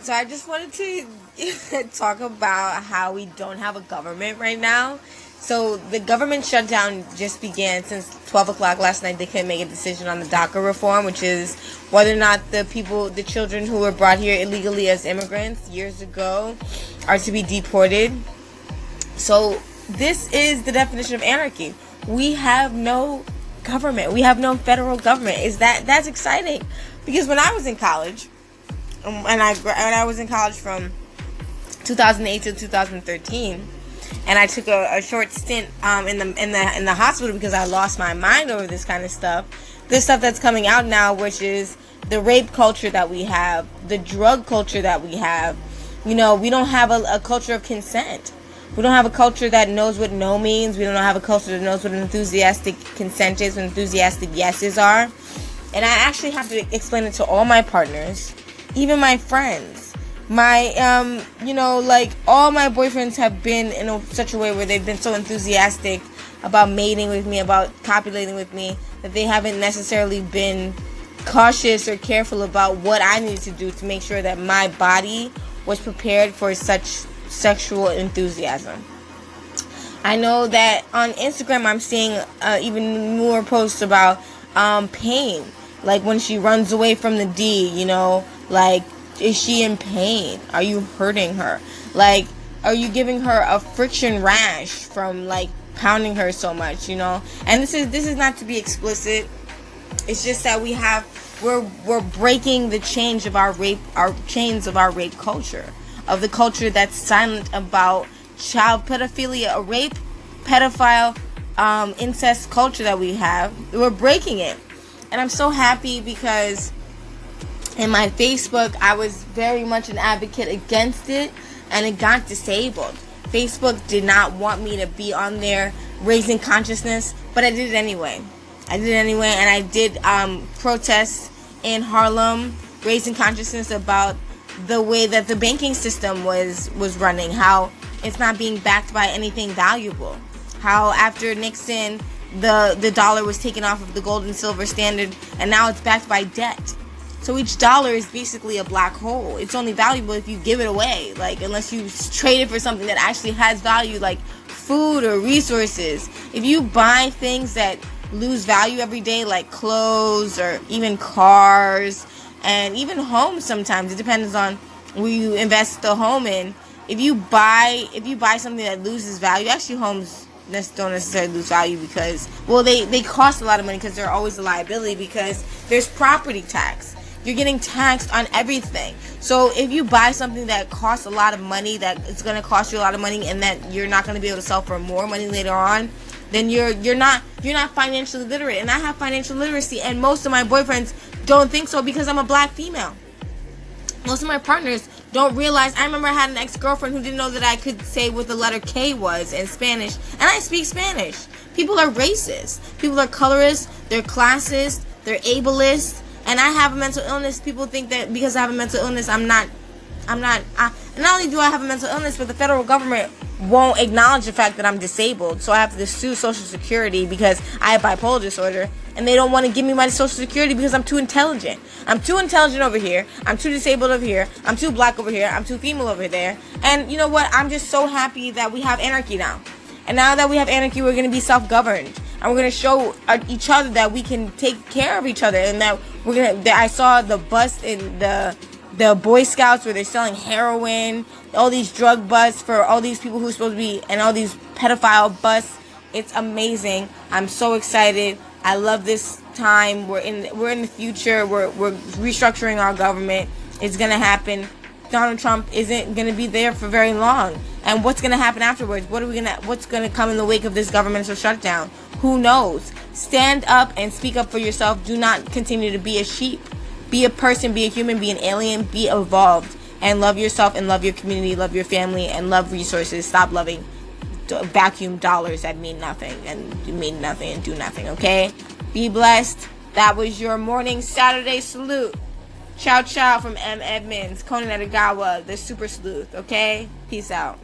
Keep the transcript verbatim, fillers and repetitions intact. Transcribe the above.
So I just wanted to talk about how we don't have a government right now. So the government shutdown just began since twelve o'clock last night. They couldn't make a decision on the DACA reform, which is whether or not the people, the children who were brought here illegally as immigrants years ago are to be deported. So this is the definition of anarchy. We have no government. We have no federal government. Is that that's exciting? Because when I was in college, um, and I and I was in college from two thousand eight to two thousand thirteen, and I took a, a short stint um, in the in the in the hospital because I lost my mind over this kind of stuff. This stuff that's coming out now, which is the rape culture that we have, the drug culture that we have. You know, we don't have a, a culture of consent. We don't have a culture that knows what no means. We don't have a culture that knows what enthusiastic consent is, what enthusiastic yeses are. And I actually have to explain it to all my partners, even my friends. My, um, you know, like, all my boyfriends have been in a, such a way where they've been so enthusiastic about mating with me, about copulating with me, that they haven't necessarily been cautious or careful about what I needed to do to make sure that my body was prepared for such sexual enthusiasm. I know that on Instagram I'm seeing uh, even more posts about um, pain, like when she runs away from the D, you know, like, is she in pain? Are you hurting her? Like, are you giving her a friction rash from, like, pounding her so much, you know? And this is this is not to be explicit. It's just that we have we're we're breaking the chains of our rape our chains of our rape culture. Of the culture that's silent about child pedophilia, a rape, pedophile, um, incest culture that we have. We're breaking it. And I'm so happy because in my Facebook, I was very much an advocate against it, and it got disabled. Facebook did not want me to be on there raising consciousness, but I did it anyway. I did it anyway, and I did um, protests in Harlem, raising consciousness about the way that the banking system was was running, how it's not being backed by anything valuable, how after Nixon the the dollar was taken off of the gold and silver standard, and now it's backed by debt. So each dollar is basically a black hole. It's only valuable if you give it away, like, unless you trade it for something that actually has value, like food or resources. If you buy things that lose value every day, like clothes or even cars, and even homes sometimes, it depends on where you invest the home in. If you buy if you buy something that loses value, actually homes don't necessarily lose value because, well, they, they cost a lot of money because they're always a liability because there's property tax. You're getting taxed on everything. So if you buy something that costs a lot of money, that it's going to cost you a lot of money and that you're not going to be able to sell for more money later on, then you're you're not you're not financially literate. And I have financial literacy, and most of my boyfriends don't think so because I'm a black female. Most of my partners don't realize. I remember I had an ex-girlfriend who didn't know that I could say what the letter K was in Spanish, and I speak Spanish. People are racist. People are colorist. They're classist. They're ableist. And I have a mental illness. People think that because I have a mental illness, I'm not, I'm not. I, and not only do I have a mental illness, but the federal government won't acknowledge the fact that I'm disabled, so I have to sue Social Security because I have bipolar disorder, and they don't want to give me my Social Security because I'm too intelligent. I'm too intelligent over here, I'm too disabled over here, I'm too black over here, I'm too female over there. And you know what, I'm just so happy that we have anarchy now. And now that we have anarchy, we're going to be self-governed, and we're going to show each other that we can take care of each other, and that we're going to, I saw the bus in the The Boy Scouts where they're selling heroin, all these drug busts for all these people who're supposed to be, and all these pedophile busts. It's amazing. I'm so excited. I love this time. We're in we're in the future. We're we're restructuring our government. It's gonna happen. Donald Trump isn't gonna be there for very long. And what's gonna happen afterwards? What are we gonna what's gonna come in the wake of this governmental shutdown? Who knows? Stand up and speak up for yourself. Do not continue to be a sheep. Be a person, be a human, be an alien, be evolved, and love yourself and love your community, love your family, and love resources. Stop loving do- vacuum dollars that mean nothing and mean nothing and do nothing, okay? Be blessed. That was your morning Saturday salute. Ciao, ciao from M. Edmonds, Conan Adigawa, the Super Sleuth, okay? Peace out.